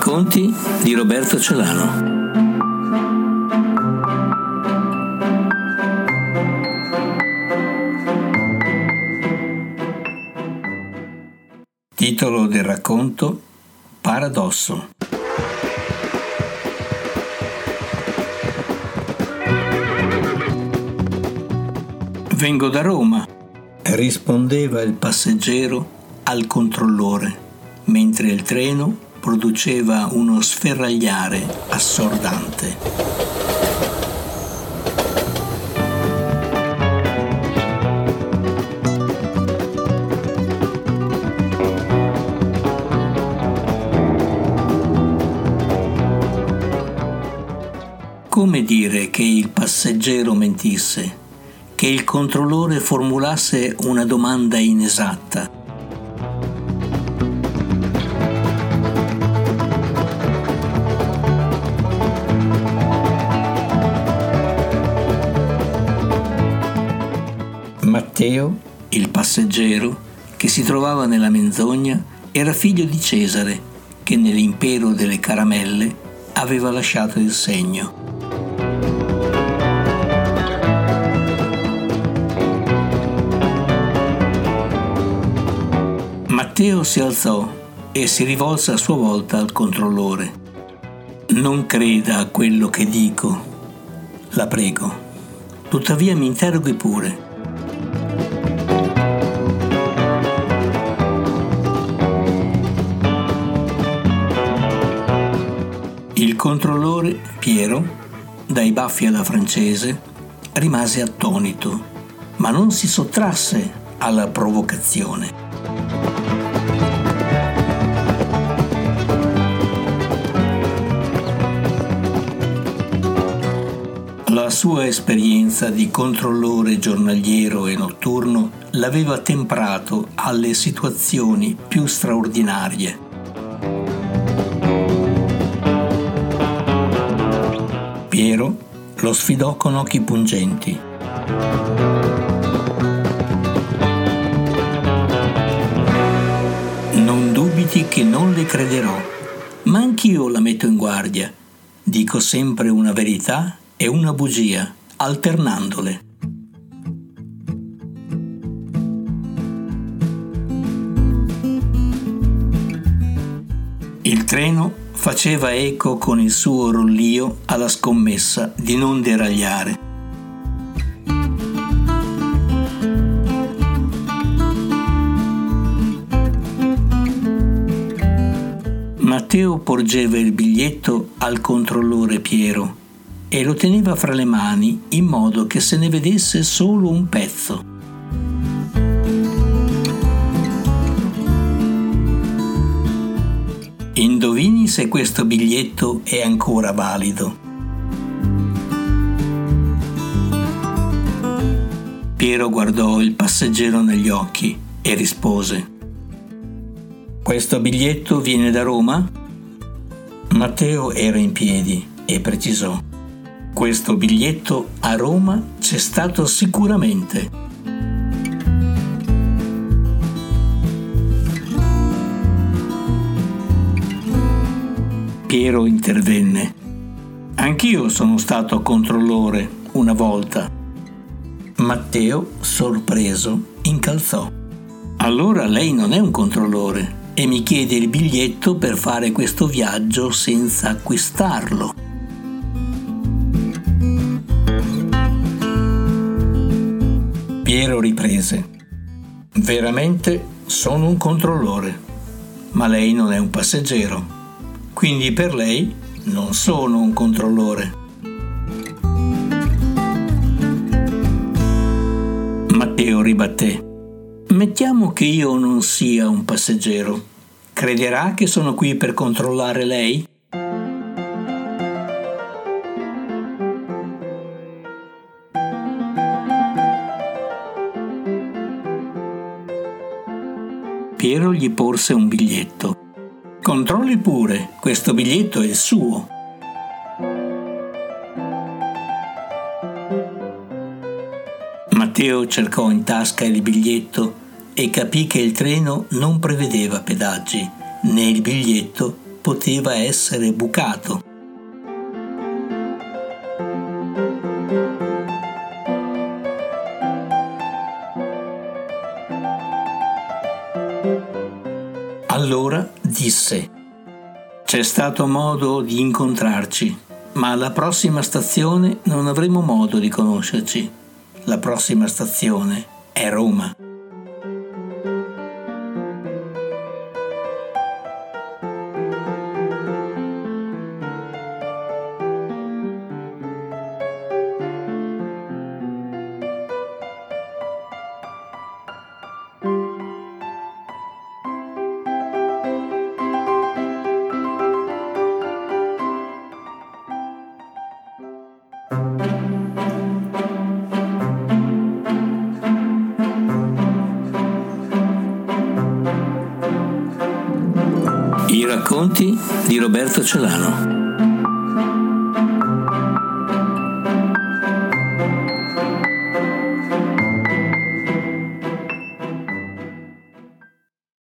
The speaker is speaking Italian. Racconti di Roberto Celano. Titolo del racconto: Paradosso. Vengo da Roma, rispondeva il passeggero al controllore, mentre il treno produceva uno sferragliare assordante. Come dire che il passeggero mentisse, che il controllore formulasse una domanda inesatta? Matteo, il passeggero, che si trovava nella menzogna, era figlio di Cesare, che nell'impero delle caramelle aveva lasciato il segno. Matteo si alzò e si rivolse a sua volta al controllore. Non creda a quello che dico, la prego. Tuttavia mi interroghi pure. Il controllore, Piero, dai baffi alla francese, rimase attonito, ma non si sottrasse alla provocazione. La sua esperienza di controllore giornaliero e notturno l'aveva temprato alle situazioni più straordinarie. Piero lo sfidò con occhi pungenti. Non dubiti che non le crederò, ma anch'io la metto in guardia. Dico sempre una verità e una bugia, alternandole. Il treno faceva eco con il suo rollio alla scommessa di non deragliare. Matteo porgeva il biglietto al controllore Piero e lo teneva fra le mani in modo che se ne vedesse solo un pezzo. Indovini se questo biglietto è ancora valido. Piero guardò il passeggero negli occhi e rispose: questo biglietto viene da Roma? Matteo era in piedi e precisò: questo biglietto a Roma c'è stato sicuramente. Piero intervenne. Anch'io sono stato controllore una volta. Matteo, sorpreso, incalzò. Allora lei non è un controllore e mi chiede il biglietto per fare questo viaggio senza acquistarlo. Piero riprese. Veramente sono un controllore, ma lei non è un passeggero. Quindi per lei non sono un controllore. Matteo ribatté. Mettiamo che io non sia un passeggero. Crederà che sono qui per controllare lei? Piero gli porse un biglietto. Controlli pure, questo biglietto è il suo. Matteo cercò in tasca il biglietto e capì che il treno non prevedeva pedaggi, né il biglietto poteva essere bucato. Allora disse: «C'è stato modo di incontrarci, ma alla prossima stazione non avremo modo di conoscerci. La prossima stazione è Roma». I racconti di Roberto Celano.